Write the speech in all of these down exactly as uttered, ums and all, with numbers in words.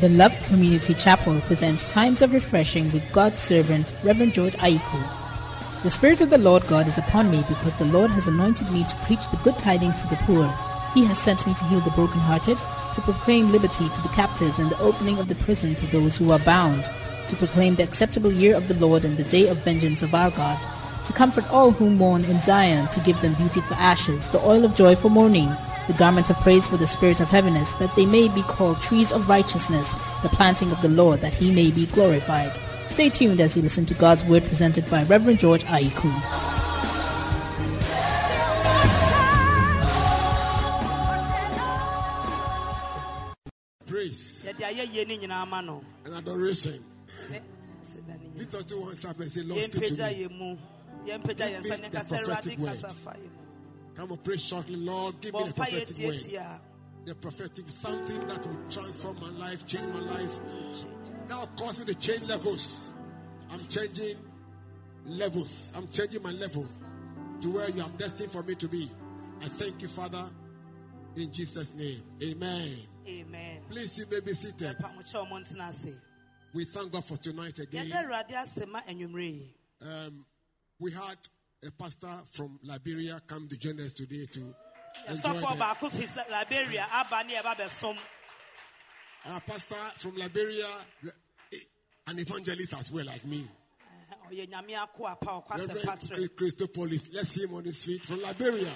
The Love Community Chapel presents Times of Refreshing with God's servant, Reverend George Ayiku. The Spirit of the Lord God is upon me because the Lord has anointed me to preach the good tidings to the poor. He has sent me to heal the brokenhearted, to proclaim liberty to the captives and the opening of the prison to those who are bound, to proclaim the acceptable year of the Lord and the day of vengeance of our God, to comfort all who mourn in Zion, to give them beauty for ashes, the oil of joy for mourning, the garment of praise for the spirit of heaviness, that they may be called trees of righteousness, the planting of the Lord, that he may be glorified. Stay tuned as you listen to God's Word presented by Reverend George Ayiku. Praise and adoration. Lift up to one's up and say, Lord, speak to me. Give me the prophetic word. Come and pray shortly, Lord, give me the prophetic word. The prophetic, something that will transform my life, change my life. Now cause me to change levels. I'm changing levels. I'm changing my level to where you are destined for me to be. I thank you, Father, in Jesus' name. Amen. Amen. Please, you may be seated. We thank God for tonight again. Um, we had a pastor from Liberia come to join us today to enjoy the... Our pastor from Liberia, an evangelist as well, like me. Reverend Christopolis, let's see him on his feet from Liberia.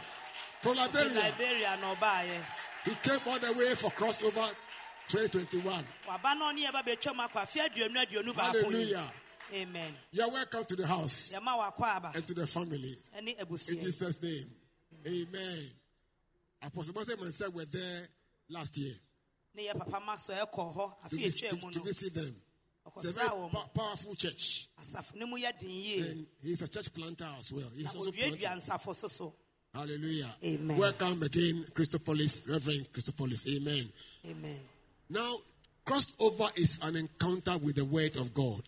From Liberia. He came all the way for crossover twenty twenty-one. Hallelujah. Amen. You are welcome to the house and to the family. In Jesus' name. Amen. Apostle Moses and I were there last year. To visit, to, to visit them. It's a very pa- powerful church. And he's a church planter as well. He's also planter. Hallelujah. Amen. Welcome again, Christopolis, Reverend Christopolis. Amen. Amen. Now, crossover is an encounter with the Word of God.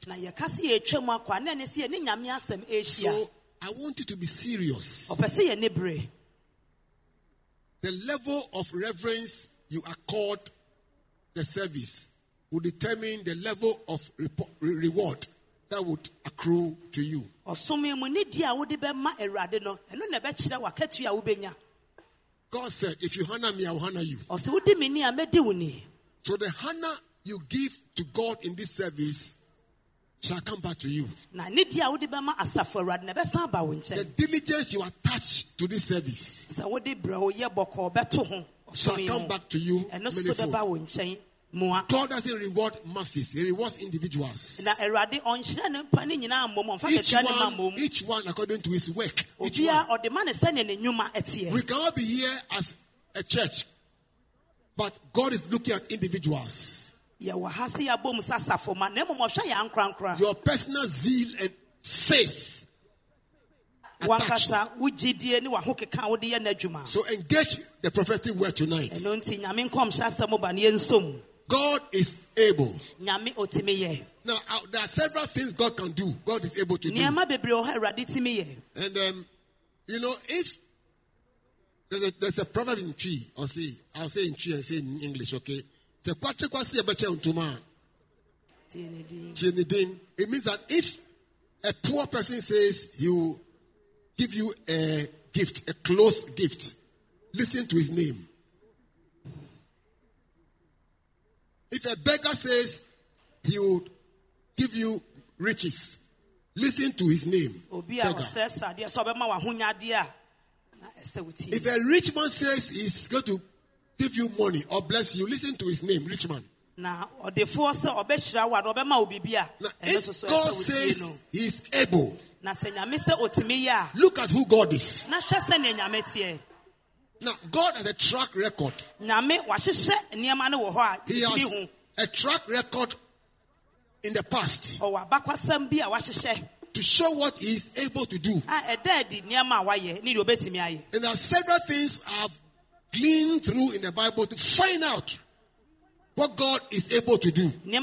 So, I want you to be serious. The level of reverence you accord the service will determine the level of reward that would accrue to you. God said, if you honor me, I will honor you. So the honor you give to God in this service shall come back to you. The diligence you attach to this service shall come back to you. God doesn't reward masses, he rewards individuals. Each one, each one according to his work. Each one. We can all be here as a church, but God is looking at individuals. Your personal zeal and faith attached. So engage the prophetic word tonight. God is able. Now, there are several things God can do. God is able to do. And um, you know, if There's a, there's a proverb in tree, or see, I'll say in tree and say in English, okay? It means that if a poor person says he will give you a gift, a cloth gift, listen to his name. If a beggar says he will give you riches, listen to his name. Beggar. If a rich man says he's going to give you money or bless you, listen to his name, rich man. Now, if God says he's able, look at who God is. Now, God has a track record. He has a track record in the past to show what he is able to do. And there are several things I've gleaned through in the Bible to find out what God is able to do. We, we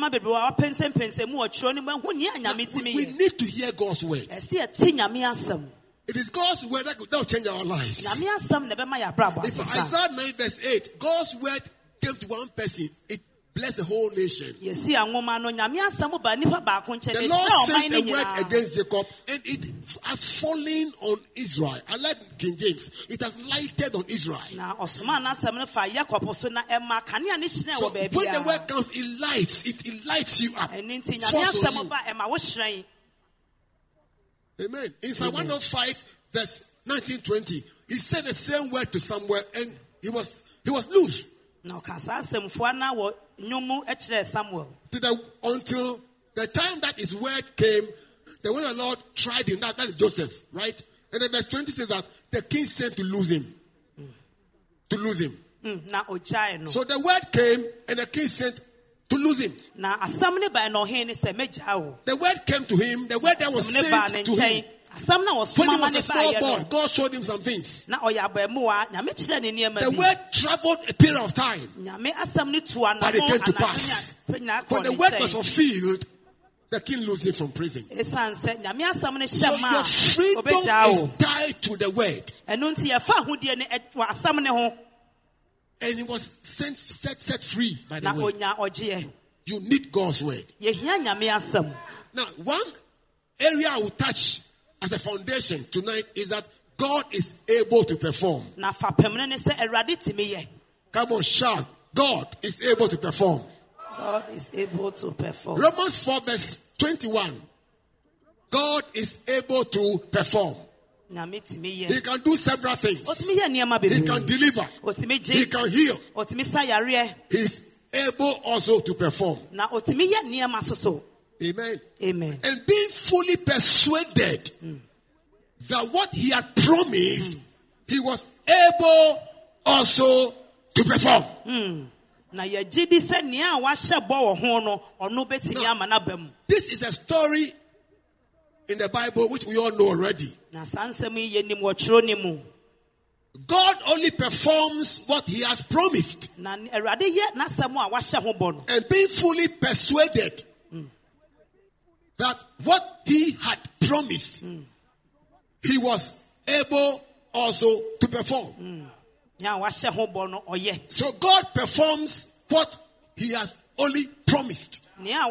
need to hear God's word. It is God's word that will change our lives. If Isaiah nine verse eight, God's word came to one person, it bless the whole nation. The Lord sent a word against Jacob, and it has fallen on Israel. I like King James. It has lighted on Israel. So when the word comes, it lights. It, it lights you up. Falls on you. Amen. In Psalm one oh five, verse nineteen twenty, he said the same word to somewhere, and he was he was loose. To the, until the time that his word came, the word of the Lord tried him. That, that is Joseph, right? And then verse twenty says that the king sent to lose him. Mm. To lose him. Mm. So the word came, and the king sent to lose him. The word came to him. The word that was sent to him. When he was a small boy, God showed him some things. The word traveled a period of time, but it came to pass. When the word was fulfilled, the king loosed him from prison. So your freedom is tied to the word. And he was sent, set, set free by the word. You need God's word. Now, one area I will touch as a foundation tonight is that God is able to perform. Come on, shout. God is able to perform. God is able to perform. Romans four verse twenty-one. God is able to perform. He can do several things. He can deliver. He can heal. He is able also to perform. Amen. Amen. And being fully persuaded mm. that what he had promised, mm. he was able also to perform. Mm. Now, this is a story in the Bible which we all know already. God only performs what he has promised. And being fully persuaded that what he had promised, mm. he was able also to perform. Mm. So God performs what he has only promised. Now,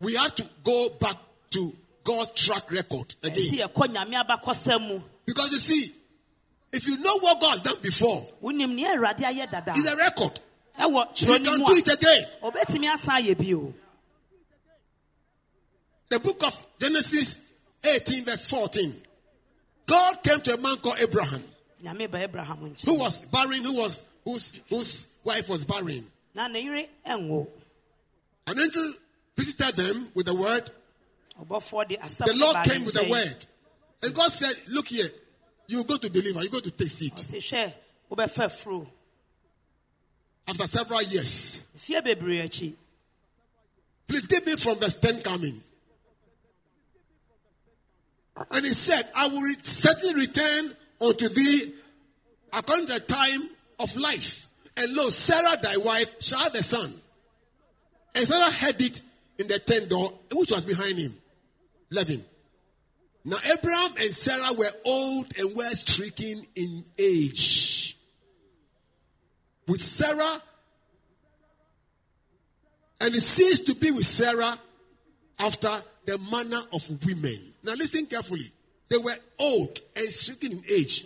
we have to go back to God's track record again. Because you see, if you know what God has done before, it's a record. He can do it again. The book of Genesis eighteen verse fourteen. God came to a man called Abraham, who was barren, who was whose whose wife was barren. An angel visited them with the word. The Lord came with the word, and God said, "Look here, you go to deliver. You go to take seed." After several years. Please give me from verse ten coming. And he said, I will certainly return unto thee according to the time of life. And lo, Sarah thy wife shall have a son. And Sarah had it in the tent door, which was behind him. eleven. Now Abraham and Sarah were old and were stricken in age. With Sarah, and he ceased to be with Sarah after the manner of women. Now listen carefully. They were old and stricken in age.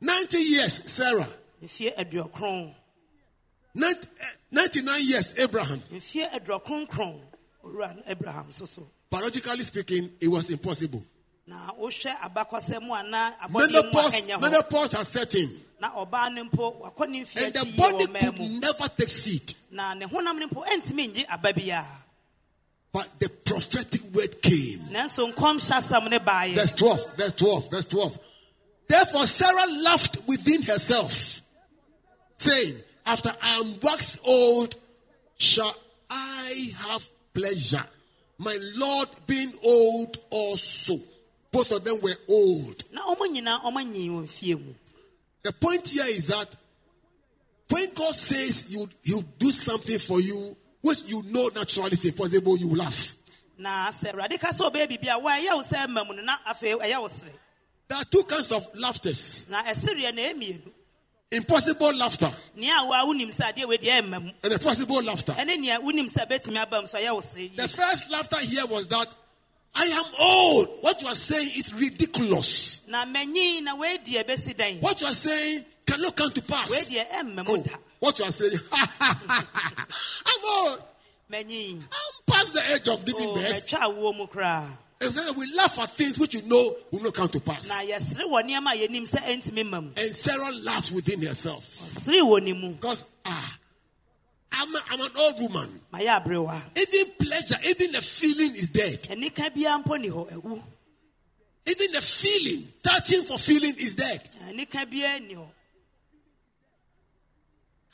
Ninety years, Sarah. Ninety-nine years, Abraham. Biologically speaking, it was impossible. Menopause, menopause has set in, and the body could never take seed. But the prophetic word came. Verse twelve, verse twelve, verse twelve. Therefore Sarah laughed within herself, saying, after I am waxed old, shall I have pleasure? My Lord being old also. Both of them were old. The point here is that when God says you you do something for you, which you know naturally is impossible, you laugh. There are two kinds of laughters. Impossible laughter. And a possible laughter. The first laughter here was that I am old. What you are saying is ridiculous. What you are saying cannot come to pass. Oh, what you are saying, I'm old. I'm past the age of giving birth. We laugh at things which you know will not come to pass. And Sarah laughs within herself. Because, ah, I'm, a, I'm an old woman. Even pleasure, even the feeling is dead. Even the feeling, touching for feeling is dead.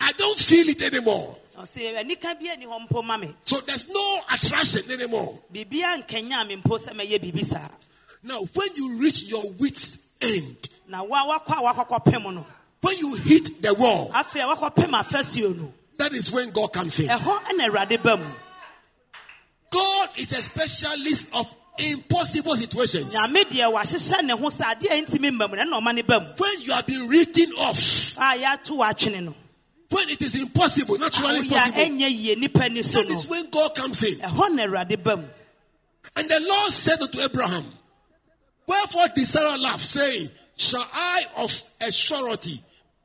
I don't feel it anymore. So there's no attraction anymore. Now, when you reach your wit's end, when you hit the wall, that is when God comes in. God is a specialist of impossible situations. When you have been written off, when it is impossible, naturally possible, that is when God comes in. And the Lord said unto Abraham, wherefore did Sarah laugh, saying, shall I of a surety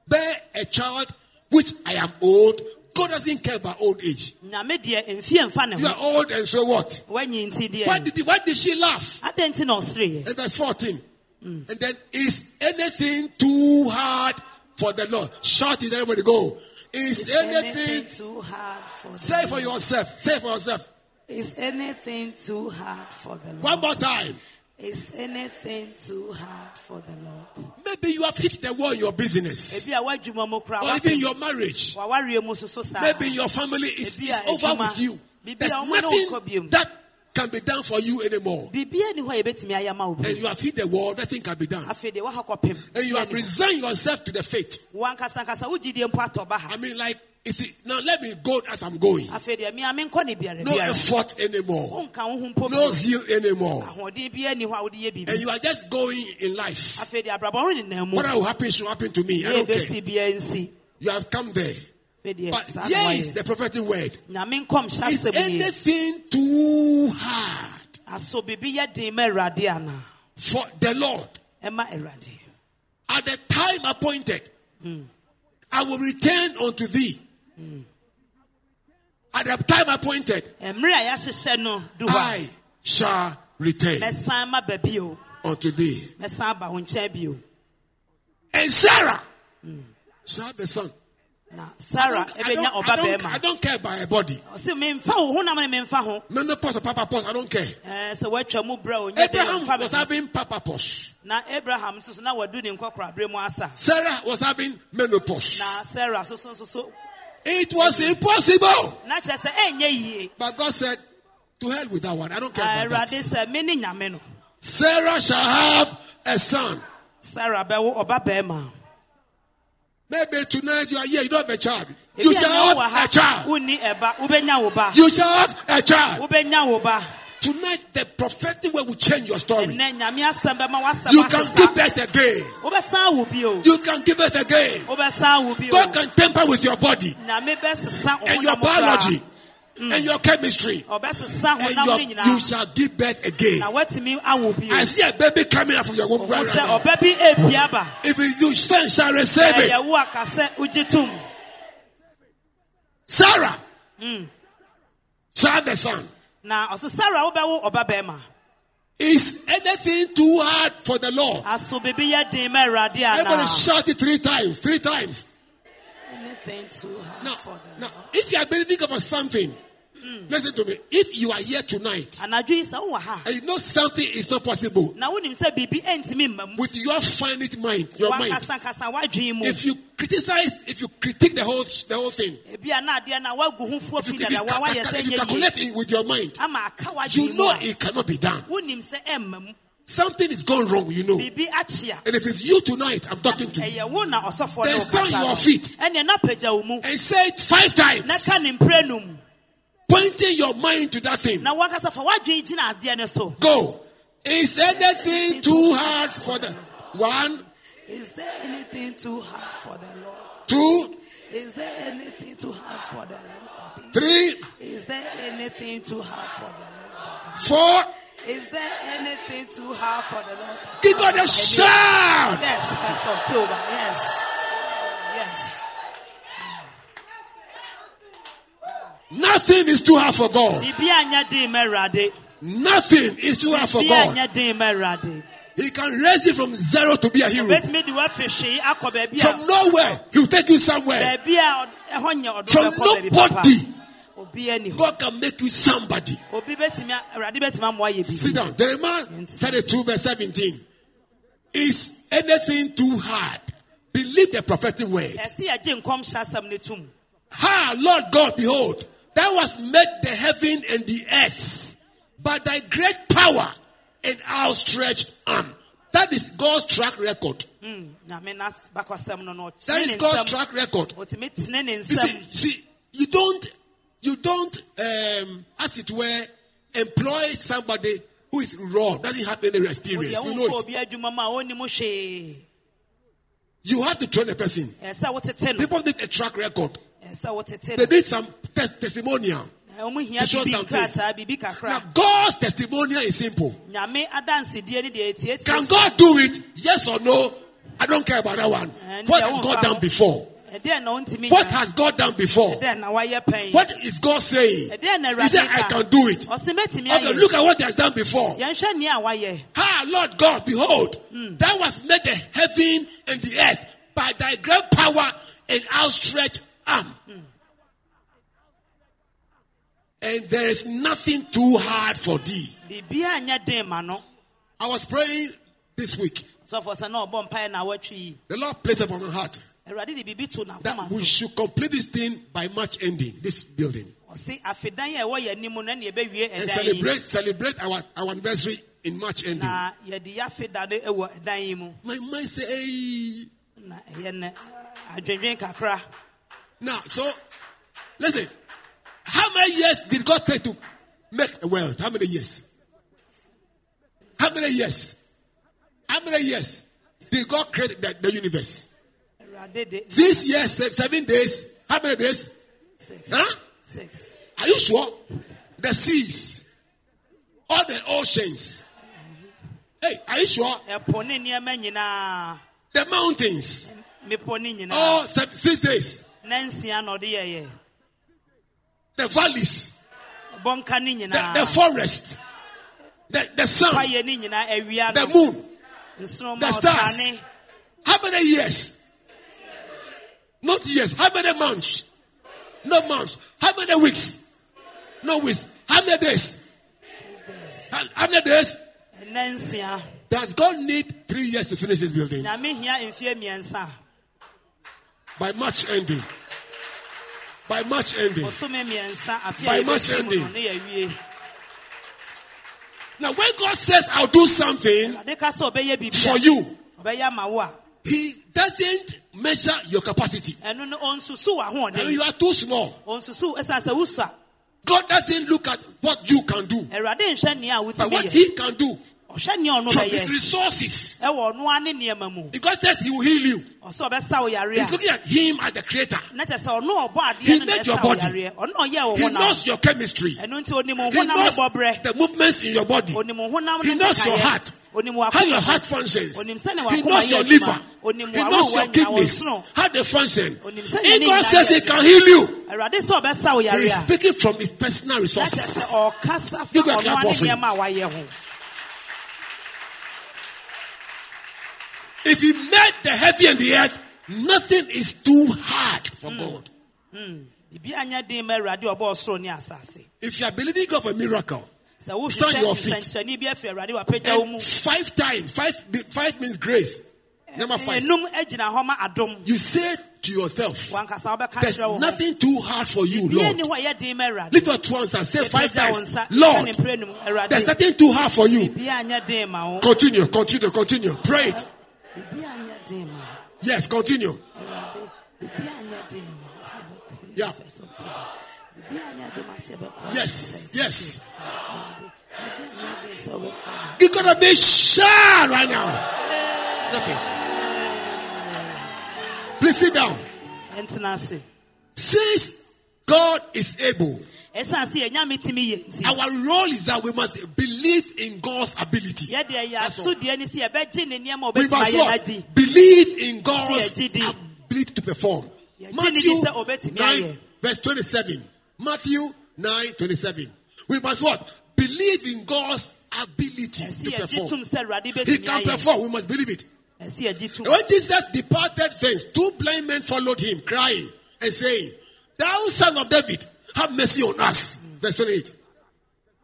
bear a child which I am old? God doesn't care about old age. You are old and so what? Why did, why did she laugh? And verse fourteen. Mm. And then, is anything too hard for the Lord? Shout it, everybody, go. Is, is anything, anything too hard for the Lord? Say for yourself. Say for yourself. Is anything too hard for the Lord? One more time. Is anything too hard for the Lord? Maybe you have hit the wall in your business. Or even your marriage. Maybe your family is, is over with you. There's nothing that can be done for you anymore. And you have hit the wall, nothing can be done. And you have resigned yourself to the faith. I mean, like, you see, now let me go as I'm going. No effort anymore. No zeal anymore. And you are just going in life. What will happen should happen to me. I don't care. You have come there. But here is the prophetic word. Is anything too hard for the Lord? At the time appointed, mm. I will return unto thee. Mm. At the time appointed, I shall return unto thee. And Sarah mm. shall have the son. Nah, Sarah, I don't, I, don't, I, don't, I don't care about her body. Menopause or papapause, I don't care. Abraham was having papapause. Sarah was having menopause. It was impossible. But God said, to hell with that one. I don't care about that. Sarah shall have a son. Sarah, maybe tonight you are here, you don't have a child. You shall have a child. You shall have a child. Tonight the prophetic word will change your story. You can give birth again. You can give birth again. God can temper with your body and your biology. Mm. And your chemistry. Oh, and your, you shall give birth again. Now, what mean, I, will be I see a baby coming out from your womb right now. If you stand, shall receive it. Sarah mm. shall have the son. Now, Sarah, is anything too hard for the Lord? Everybody shout it three times. Three times. Anything too hard now, for the now, Lord. If you are believing about something, mm. listen to me. If you are here tonight and you know something is not possible, with your finite mind, your mind, if you criticize, if you critique the whole, the whole thing, if you, if you calculate it with your mind, you know it cannot be done. Something is going wrong, you know. And if it's you tonight, I'm talking to you. Then stand your feet and say it five times. Pointing your mind to that thing. Go. Is anything too hard for the One. Is there anything too hard for the Lord? Two. Is there anything too hard for the Lord? Three. Is there anything too hard for the Lord? Four. Is there anything too hard for the Lord? Give God a shout! Yes, first of two, yes. Yes. Nothing is too hard for God. Nothing is too hard for God. He can raise it from zero to be a hero. From nowhere, He will take you somewhere. From nobody, God can make you somebody. Sit down. Jeremiah thirty-two verse seventeen. Is anything too hard? Believe the prophetic word. Ha, Lord God, behold, thou hast made the heaven and the earth by thy great power and outstretched arm. That is God's track record. Mm. That is God's track record. You see, see, you don't You don't, um, as it were, employ somebody who is raw. Doesn't have any experience. You know it. You have to train a person. People did a track record. They did some tes- testimonial. To show something. Now, God's testimonial is simple. Can God do it? Yes or no? I don't care about that one. What has God done before? What has God done before? What is God saying? He said, I can do it. Okay, look at what He has done before. Ah, Lord God, behold, mm. Thou hast made the heaven and the earth by thy great power and outstretched arm. Mm. And there is nothing too hard for thee. I was praying this week. The Lord placed upon my heart that we should complete this thing by March ending, this building. And celebrate celebrate our, our anniversary in March ending. My mind say, hey. Now, so, listen. How many years did God take to make a world? How many years? How many years? How many years did God create the, the universe? Six years, seven days. How many days? Six. Huh? Six. Are you sure? The seas, all the oceans. Hey, are you sure? The mountains. All six days. The valleys. The, the forest. The, the sun. The moon. The stars. How many years? Not years. How many months? No months. How many weeks? No weeks. How many days? How, how many days? Does God need three years to finish this building? By March ending. By March ending. By March ending. Now, when God says, I'll do something for you, He doesn't measure your capacity. I mean, you are too small. God doesn't look at what you can do, but what He can do from His resources. If God says He will heal you, He's looking at Him as the creator. He made your body. He knows your chemistry. He knows the movements in your body. He knows your heart. How your heart functions. He knows your liver. He knows your kidneys. How they function. If God says He can heal you, He is speaking from His personal resources. You can clap off Him. If He made the heaven and the earth, nothing is too hard for mm. God. Mm. If you are believing God for a miracle, stand your feet. And five times, five, five means grace. Number five. You say to yourself, there's nothing too hard for you, Lord. Lift up once and say five times, Lord, there's nothing too hard for you. Continue, continue, continue. Pray it. Yes, continue. Yeah. Yes, yes. You're going to be sure right now. Nothing. Please sit down. Since God is able, our role is that we must believe in God's ability. That's all. We must what? Believe in God's ability to perform. Matthew nine verse twenty-seven. Matthew nine twenty-seven. We must what? Believe in God's ability to perform. He can perform. We must believe it. When Jesus departed thence, two blind men followed him, crying and saying, "Thou son of David, have mercy on us." Verse twenty-eight.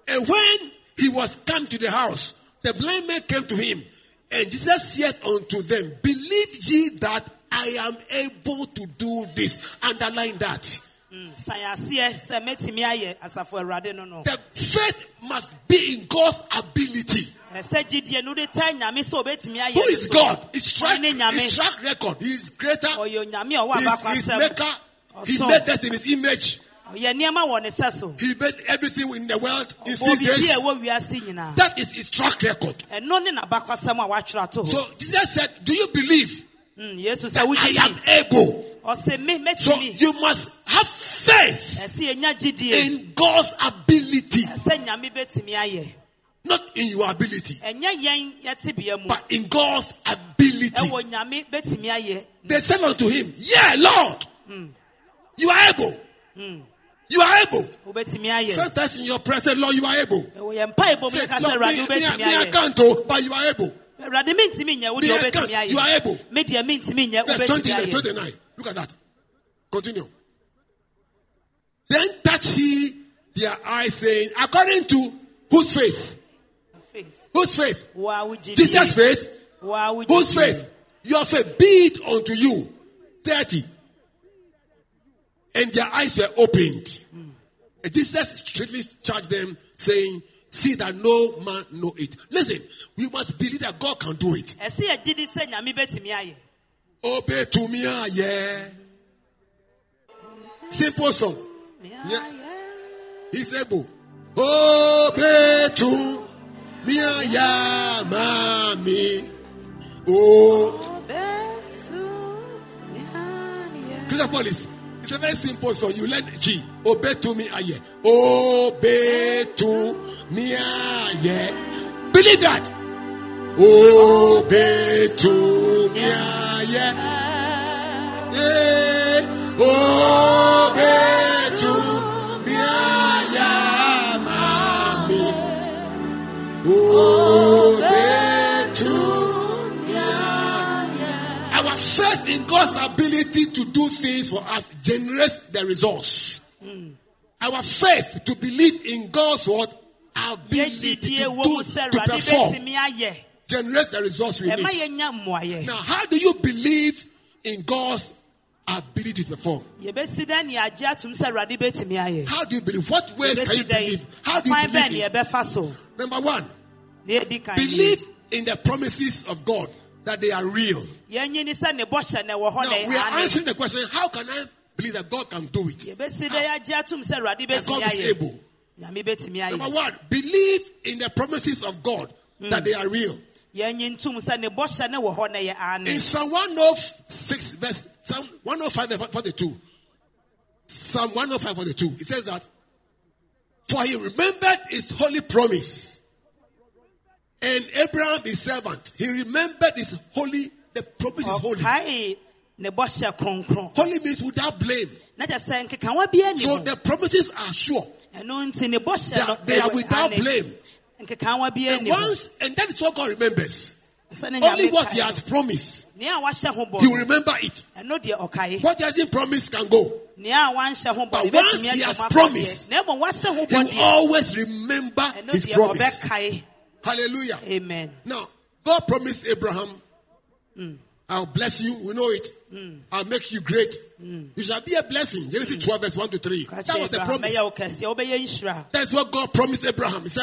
And when he was come to the house, the blind man came to him, and Jesus said unto them, "Believe ye that I am able to do this?" Underline that. The faith must be in God's ability. Who is God? His track, his track record. He is greater. He is his maker. He made us in his image. He made everything in the world in six days. That is his track record. So Jesus said, "Do you believe that I am able?" So you must have faith in God's ability. Not in your ability, but in God's ability. They said unto him, "Yeah, Lord, mm. you are able. Mm. You are able." Sometimes in your presence, Lord, you are able. Say, Lord, me, me, me, I can't do, but you are able. Me, I can't. You are able. Verse twenty-nine. Look at that. Continue. Then touched he their eyes, saying, according to whose faith? faith. Whose faith? Jesus' faith. Whose faith? Your faith be it unto you. thirty. And their eyes were opened. Mm. And Jesus strictly charged them, saying, "See that no man know it." Listen, we must believe that God can do it. Obey to me, yeah. Simple song. Yeah. He's able. Obey to me, yeah, mommy. Oh. Christopolis. It's a very simple song. You learn G. Obey to me, aye. Obey to me, aye. Believe that. Obey to me, aye. Hey. Obey to me, aye, mommy. Obey to me, aye. Our faith in God's ability to do things for us generates the resource. Mm. Our faith to believe in God's word, ability to, do, to perform, generates the resource we need. Now, how do you believe in God's ability to perform? How do you believe? What ways can you believe? How do you believe in? Number one, believe in the promises of God, that they are real. Now, we are answering the question, how can I believe that God can do it? That God is able. Number one, believe in the promises of God, mm. that they are real. In Psalm one oh six, verse Psalm one oh five, forty-two. Psalm one oh five, forty-two. It says that, "For he remembered his holy promise, and Abraham his servant." He remembered his holy, the promise okay. is holy. Holy means without blame. So the promises are sure. They are, they are without blame. And once, and that is what God remembers. Only what he has promised, he will remember it. What he hasn't promised can go. But once he has promised, he will always remember his promise. Hallelujah. Amen. Now, God promised Abraham, mm. "I'll bless you." We know it. Mm. "I'll make you great." Mm. "You shall be a blessing." Genesis mm. twelve, verse one to three. That was the promise. That's what God promised Abraham. Once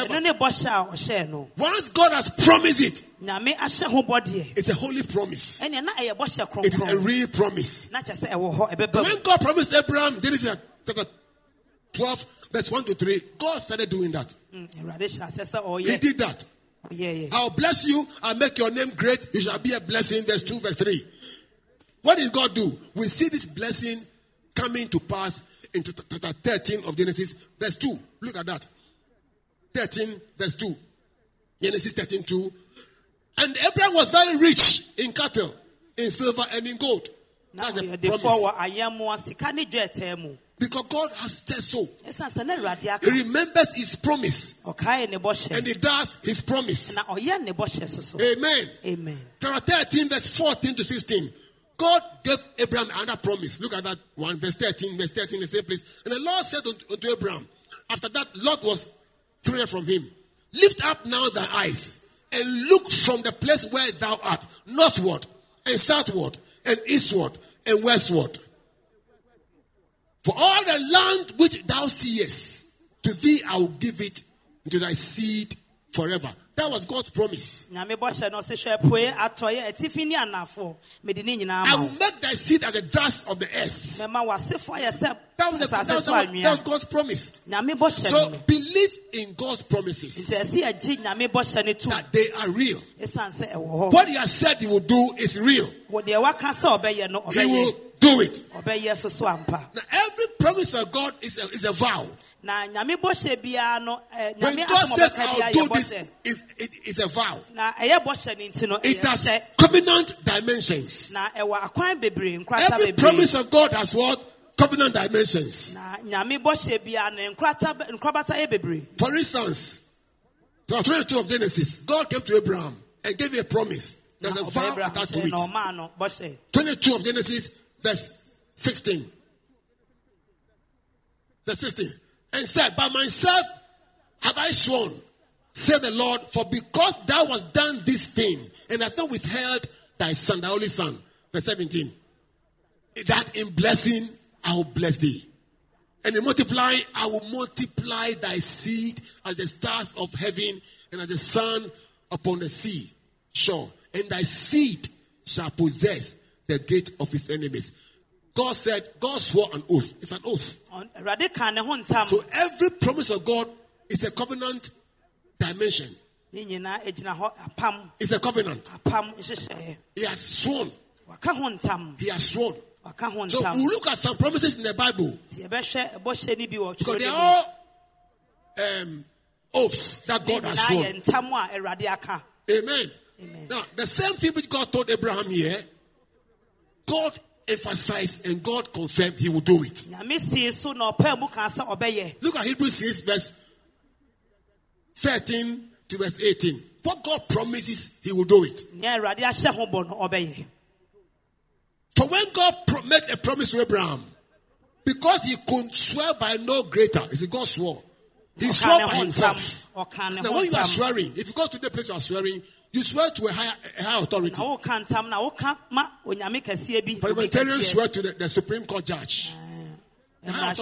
God has promised it, it's a holy promise. It's a real promise. When God promised Abraham, Genesis twelve, verse one to three, God started doing that. Mm. He did that. Yeah, yeah. I'll bless you and make your name great. You shall be a blessing. Verse two, verse three. What did God do? We see this blessing coming to pass into chapter thirteen of Genesis, verse two. Look at that. thirteen, verse two. Genesis thirteen, two. And Abraham was very rich in cattle, in silver, and in gold. That's a promise. Because God has said so. He remembers his promise. And he does his promise. Amen. Amen. Chapter thirteen, verse fourteen to sixteen. God gave Abraham another promise. Look at that one. Verse thirteen. Verse thirteen, the same place. And the Lord said unto Abraham, after that, Lot was thrilled from him. Lift up now thy eyes and look from the place where thou art, northward and southward and eastward and westward. For all the land which thou seest, to thee I will give it, to thy seed forever. That was God's promise. I will make thy seed as the dust of the earth. That was, a, that, was, that, was, that was God's promise. So believe in God's promises. That they are real. What he has said he will do is real. He will do it. Now every promise of God is a, is a vow. When God says I'll do this, it, it, it's a vow. It has covenant dimensions. Every promise of God has what? Covenant dimensions. For instance, the twenty-two of Genesis, God came to Abraham and gave him a promise. There's a vow attached to it. twenty-two of Genesis, verse sixteen. Verse sixteen. And said, by myself have I sworn, said the Lord, for because thou hast done this thing, and hast not withheld thy son, thy only son. Verse seventeen. That in blessing I will bless thee. And in multiplying I will multiply thy seed as the stars of heaven, and as the sun upon the sea shore. And thy seed shall possess the gate of his enemies. God said, God swore an oath. It's an oath. So every promise of God is a covenant dimension. It's a covenant. He has sworn. He has sworn. So we look at some promises in the Bible. Because they are all um, oaths that God has sworn. Amen. Amen. Now, the same thing which God told Abraham here, God emphasize and God confirmed he will do it. Look at Hebrews six, verse thirteen to verse eighteen. What God promises, he will do it. For when God pro- made a promise to Abraham, because he could swear by no greater, is it God swore? He swore by himself. Now, when you are swearing, if you go to the place you are swearing, you swear to a higher, a higher authority. Parliamentarians swear to the, the Supreme Court judge. Ah,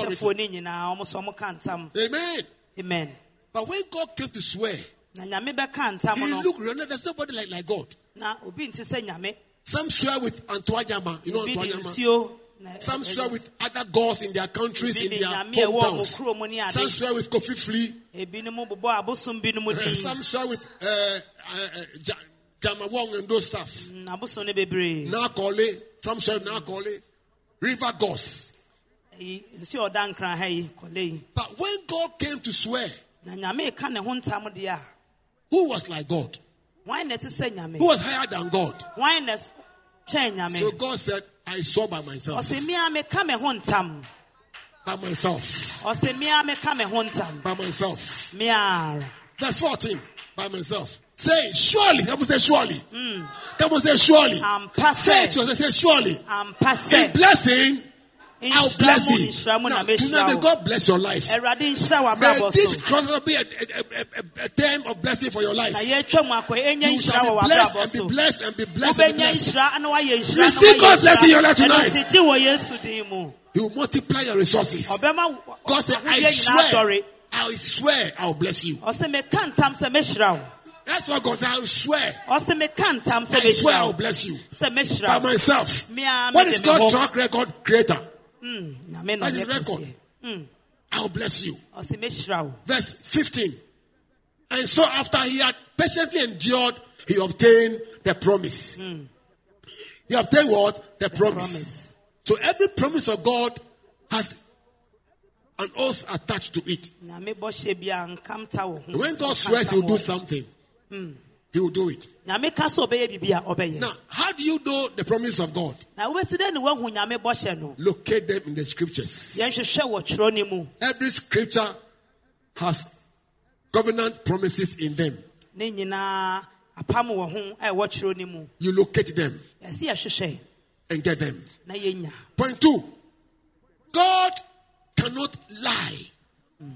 amen. Amen. But when God came to swear, he looked real. There's nobody like, like God. Some swear with Antoine. You know Antoine? Some swear with other gods in their countries, in their hometowns. Some swear with Kofi Flee. Some swear with uh, uh, uh, Jama Wong and those stuff. Nakole. Some swear with Nakole. River gods. But when God came to swear, who was like God? Who was higher than God? So God said, I swore by myself. By myself. By myself. Verse fourteen. By myself. Say, surely. That must say, surely. Mm. That must say, surely. Say it to us. Say, surely. In blessing, in I'll bless thee. Now, tonight, may God bless your life. May this cross be a, a, a, a, a time of blessing for your life. You shall be blessed and be blessed and be blessed and be blessed. Receive God's blessing in your life tonight. He will multiply your resources. God said, I swear, I swear I'll bless you. That's what God said. I swear. I swear I will bless you. By myself. What is God's track record? Creator. That is record. I will bless you. Verse fifteen. And so after he had patiently endured, he obtained the promise. Mm. He obtained what? The, the promise. promise. So every promise of God has an oath attached to it. When God swears he will do something, mm. he will do it. Now, how do you know the promise of God? Locate them in the scriptures. Every scripture has covenant promises in them. You locate them and get them. Point two, God cannot lie. Mm.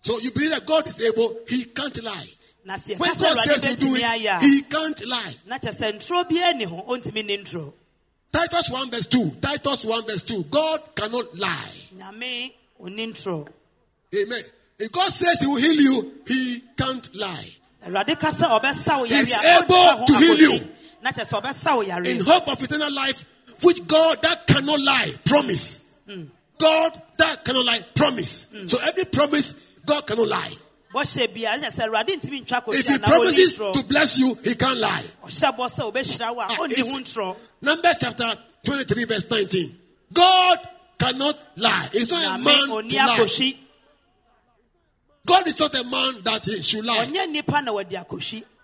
So you believe that God is able, he can't lie. When God says he do it, he can't lie. Titus one verse two. Titus one verse two. God cannot lie. Amen. If God says he will heal you, he can't lie. He's able to heal you. In hope of eternal life, which God that cannot lie, promise. Mm. God that cannot lie, promise. Mm. So every promise, God cannot lie. If he promises to bless you, he can't lie. Ah, Numbers chapter twenty-three verse nineteen. God cannot lie. It's not a man to lie. God is not a man that he should lie.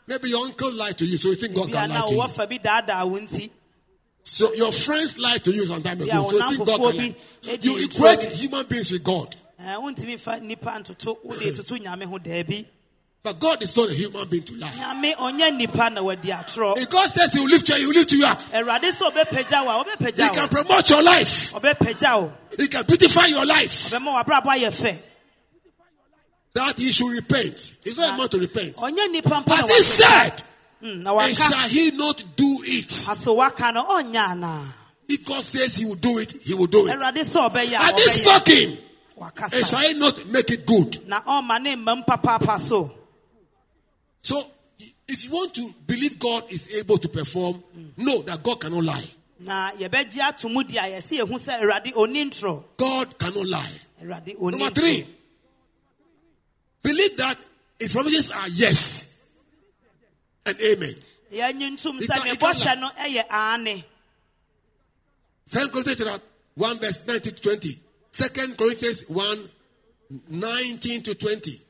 Maybe your uncle lied to you, so you think God can lie to you. So your friends lied to you some time ago, so you think God can lie. You equate human beings with God. But God is not a human being to lie. If God says he will lift you, he will lift you up. He can promote your life. He can beautify your life. That he should repent. He's not a man to repent. But he said, and shall he not do it? If God says he will do it, he will do it. And this spoken, and shall he not make it good? So, if you want to believe God is able to perform, know that God cannot lie. God cannot lie. Number three, believe that his promises are yes and amen. He can't, he can't lie. Second Corinthians one verse nineteen to twenty. Second Corinthians one nineteen to twenty.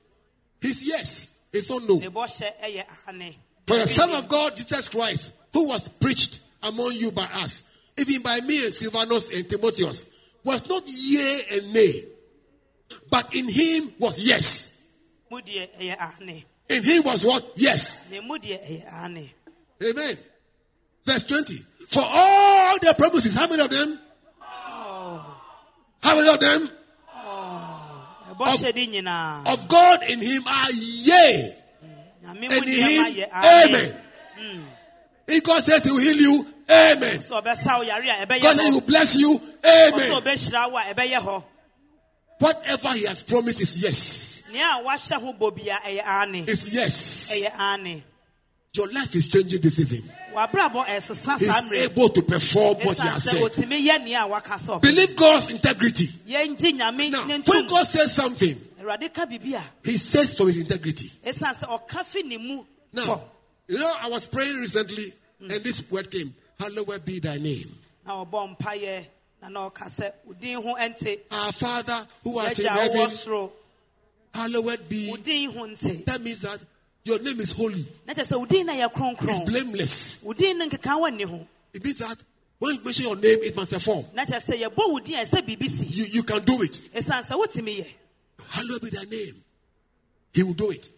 His yes is not no. For the Son of God Jesus Christ, who was preached among you by us, even by me and Silvanus and Timotheus, was not yea and nay, but in him was yes. In him was what? Yes. Amen. Verse twenty. For all their promises, how many of them? Oh. How many of them? Oh. Of, of God in him are yea. Mm. And in him, amen. Mm. If God says he will heal you, amen. God says he will bless you, amen. Whatever he has promised is yes. It's yes. Your life is changing this season. He's able to perform what he has said. Believe God's integrity. Now, when God says something, he says for his integrity. Now, you know, I was praying recently, and this word came, hallowed be thy name. Our Father who art in heaven, hallowed be. That means that your name is holy. It's blameless. It means that when you mention your name, it must perform. You, you can do it. Hallowed be thy name. He will do it.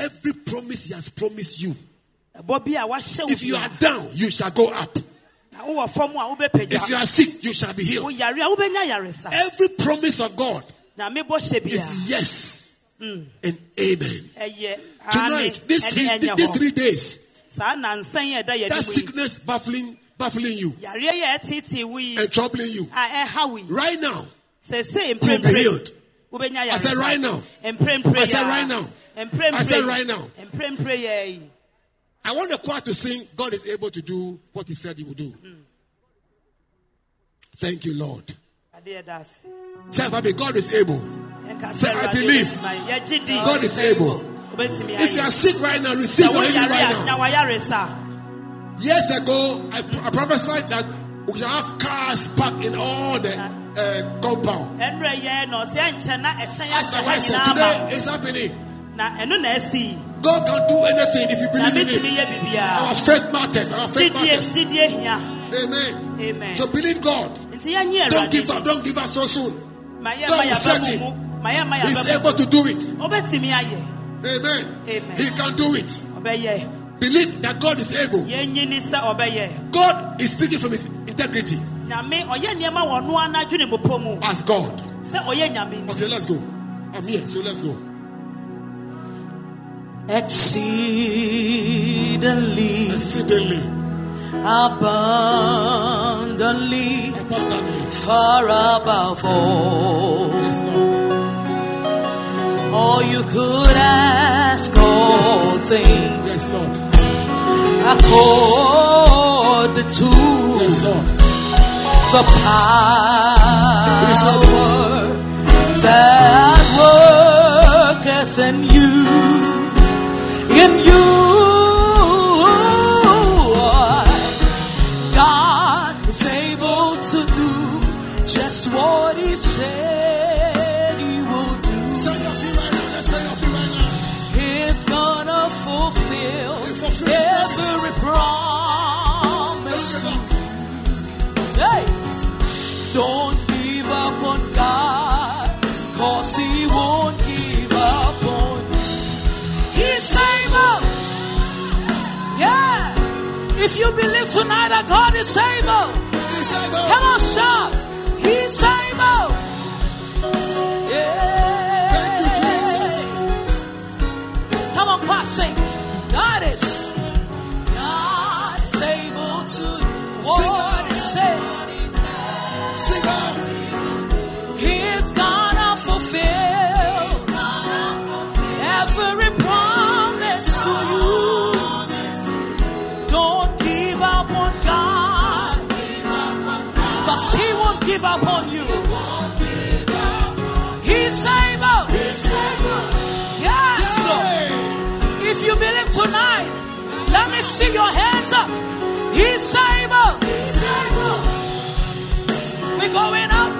Every promise he has promised you. If you are down, you shall go up. If you are sick, you shall be healed. Every promise of God is yes mm. and amen. Tonight, these three, these three days, that sickness baffling, baffling you and troubling you, right now, you will be healed. I said right now. I said right now. I said right now. I want the choir to sing, God is able to do what he said he would do. Mm. Thank you, Lord. Say, God is able. Say, I believe. God is able. If you are sick right now, receive your healing right now. Years ago, I, I prophesied that we shall have cars parked in all the uh, compound. That's the way. So today it's happening. God can do anything if you believe in Him. Our faith matters. Our faith matters. Amen. Amen. So believe God. Don't give up. Don't give up so soon. God is certain. He's able to do it. Amen. Amen. He can do it. Believe that God is able. God is speaking from His integrity. As God. Okay, let's go. I'm here, so let's go. Exceedingly, exceedingly, abundantly, abundantly, far above all, yes, Lord, all you could ask, all yes, things, yes, Lord, according to yes, Lord, the power yes, Lord, that worketh in you. In you, God is able to do just what He said He will do. He's gonna fulfill every promise. Hey, don't give up on God, 'cause He won't give up on you. He's able. Yeah. If you believe tonight that God is able, He's able. Come on, shout. He's able. Yeah. Thank you, Jesus. Come on, class, sing. God is. God is able to do what He said. Sing on. He's gonna fulfill every promise to you. Don't give up on God, 'cause He won't give up on you. He's able. Yes, Lord. If you believe tonight, let me see your hands up. He's able. We're going up.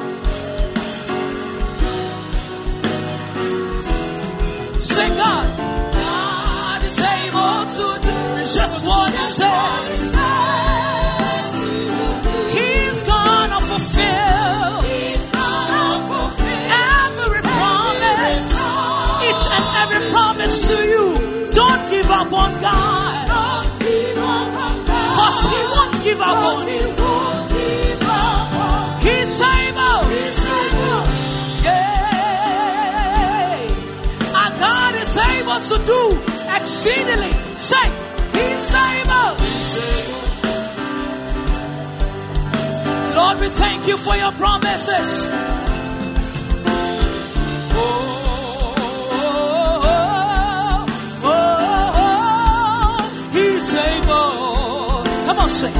Sing God. God is able to do just what He said. He's gonna fulfill every promise, each and every promise to you. Don't give up on God, 'cause He won't give up on you. He's able. Able to do exceedingly. Say, He's able. Lord, we thank You for Your promises. Oh, oh, oh, oh, oh. He's able. Come on, say.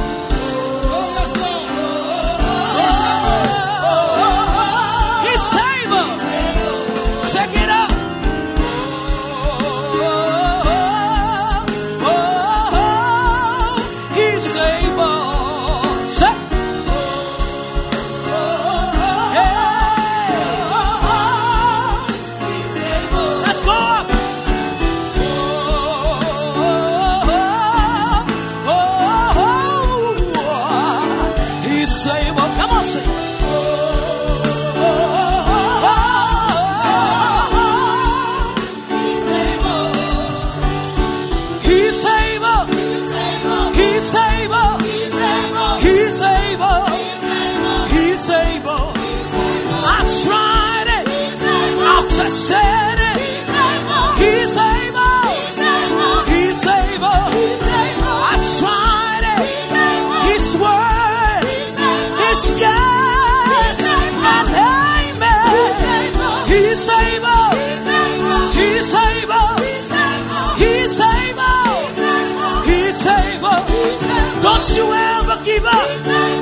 Don't you ever give up,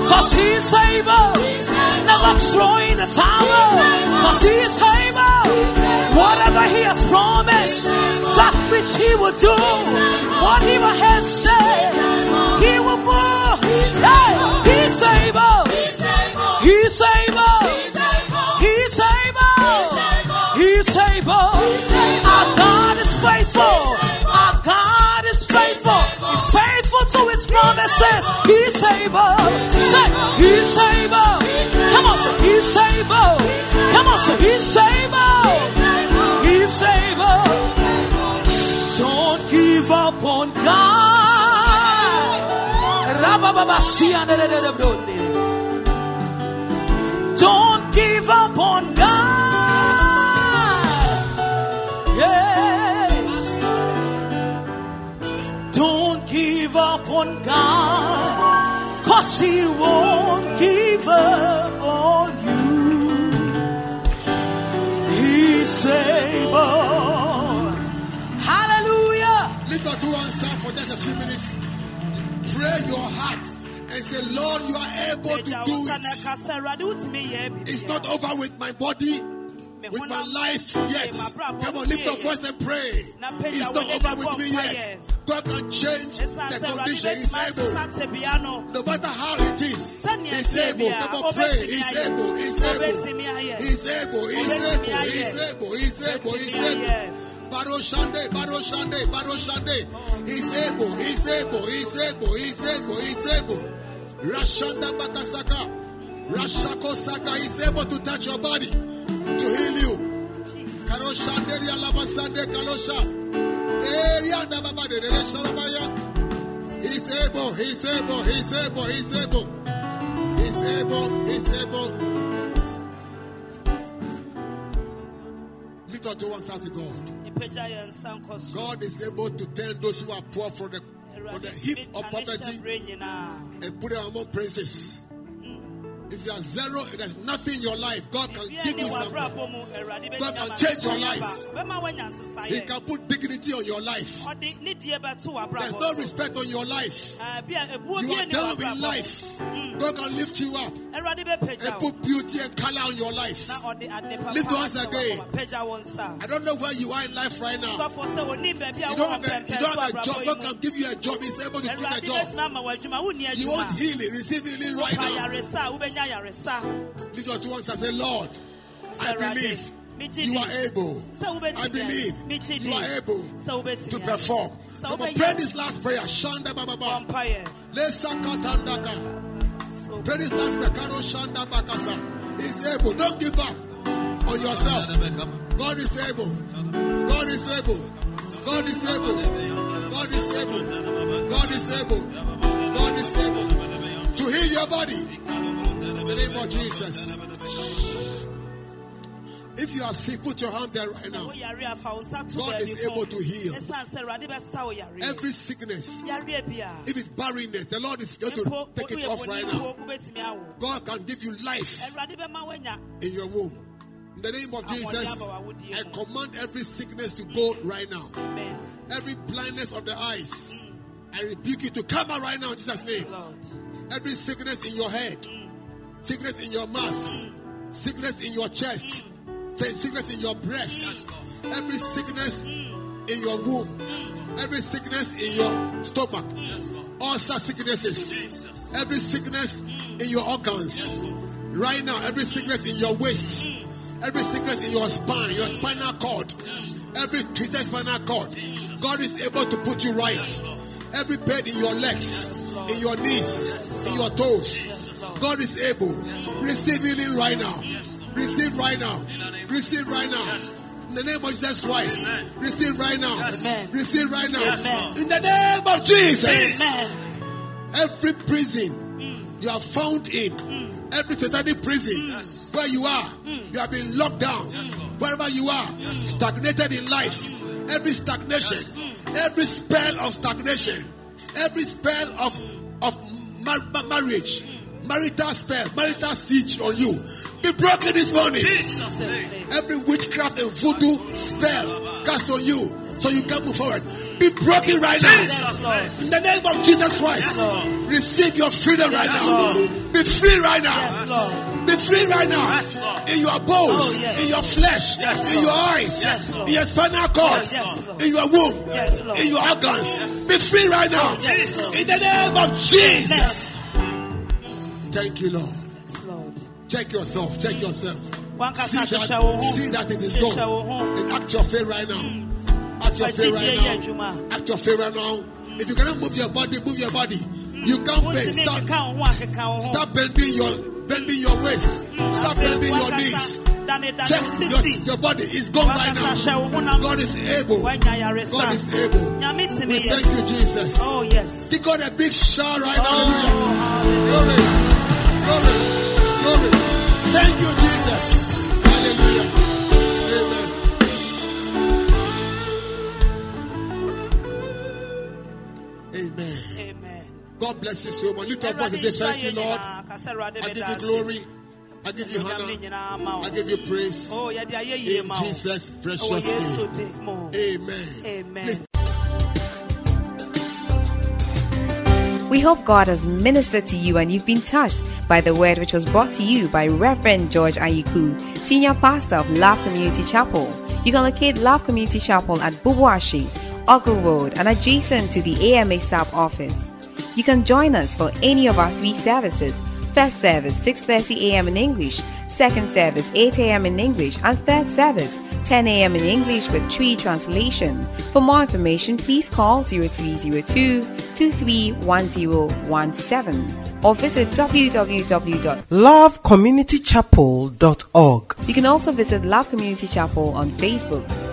'cause He's able. Never throw in the towel, 'cause He's able. Whatever He has promised, that which he will do, what he has said, he will do. Hey, he's able, he's able, he's able, he's able. Our God is faithful, our God is faithful, he's faithful to his promises. He's able, say, he's able. Come on, say, he's able. Come on, say, he's able, he's able. Don't give up on God. Don't give up on God. Yeah. Don't give up on God, 'cause he won't give up on you. He's able. Answer for just a few minutes. Pray your heart and say, Lord, you are able to do it. It's not over with my body, with my life yet. Come on, lift your voice and pray. It's not over with me yet. God can change the condition. He's able. No matter how it is, he's able. Come on, pray. He's able. He's able. He's able. He's able. He's able. He's able. He's able. Baro Shande, Baro Shande, Baro Shande. He's able, he's able, he's able, he's able, he's able. Rashanda Batasaka, Rashako Saka, he's able to touch your body, to heal you. Karo Shande, Yalava Sande, Kalosha. Area Dababade, Reshalabaya. He's able, he's able, he's able, he's able. He's able, he's able. Little to one out to God. God is able to turn those who are poor from the, from the heap of poverty and put them among princes. If you are zero and there's nothing in your life, God can give you something. God can change your life. He can put dignity on your life. There's no respect on your life. You are down in life. God can lift you up and put beauty and color on your life. Lift once again. I don't know where you are in life right now. You don't have a, you don't have a job. God can give you a job. He's able to give you a job. You want healing, receive healing right now. Lift your two hands and say, Lord, I believe you are able. I believe you are able to perform. Come on, pray this last prayer. Shanda Baba Baba. Pray this last prayer. Karo Shanda Bakasa. He's able. Don't give up on yourself. God is able. God is able. God is able. God is able. God is able. God is able to heal your body. In the name of Jesus. If you are sick, put your hand there right now. God is able to heal every sickness. If it's barrenness, the Lord is going to take it off right now. God can give you life in your womb. In the name of Jesus, I command every sickness to go right now. Every blindness of the eyes, I rebuke you to come out right now in Jesus' name. Every sickness in your head, sickness in your mouth, sickness in your chest, sickness in your breast, every sickness in your womb, every sickness in your stomach, all such sicknesses, every sickness in your organs, right now, every sickness in your waist, every sickness in your spine, your spinal cord, every twisted spinal cord, God is able to put you right. Every pain in your legs, in your knees, in your toes, God is able. Receive healing right now. Receive right now. Receive right now. In the name of Jesus Christ. Receive right now. Receive right now. In the name of Jesus. Every prison you are found in, every satanic prison where you are, you have been locked down. Wherever you are, stagnated in life. Every stagnation, every spell of stagnation, every spell of of mar- marriage. Marital spell, marital siege on you. Be broken this morning. Jesus. Every witchcraft and voodoo spell cast on you so you can move forward. be broken right Jesus. now. In the name of Jesus Christ, yes, receive your freedom right yes, now. Lord. Be free right now. Yes, be free right now. Yes, in your bones, oh, yes, in your flesh, yes, in your eyes, yes, in your spinal cord, yes, in your womb, yes, in your organs. Yes. Be free right now. Yes, in the name of Jesus. Yes. Thank you, Lord. Yes, Lord. Check yourself. Check yourself. See that, see that it is done. And act your faith right now. Act your faith right now. Act your faith right now. If you cannot move your body, move your body. You can't bend. Stop, stop bending your bending your waist. Stop bending your knees. Check your, your body. It's gone right now. God is able. God is able. We thank you, Jesus. Oh yes. Give God a big shout right now. Hallelujah. Glory. Glory. Glory. Thank you, Jesus. Hallelujah. Amen. Amen. Amen. God bless you so much. Lift up voice and say, thank you, Lord. I give you glory. I give you honor. I give you praise. In Jesus' precious name. Amen. Amen. Please. We hope God has ministered to you and you've been touched by the word which was brought to you by Reverend George Ayiku, Senior Pastor of Love Community Chapel. You can locate Love Community Chapel at Bubuashi, Ogle Road and adjacent to the A M A S A P office. You can join us for any of our three services. First service six thirty a.m. in English, second service eight a.m. in English and third service ten a.m. in English with tree translation. For more information, please call zero three zero two, two three one zero one seven or visit w w w dot love community chapel dot org. You can also visit Love Community Chapel on Facebook.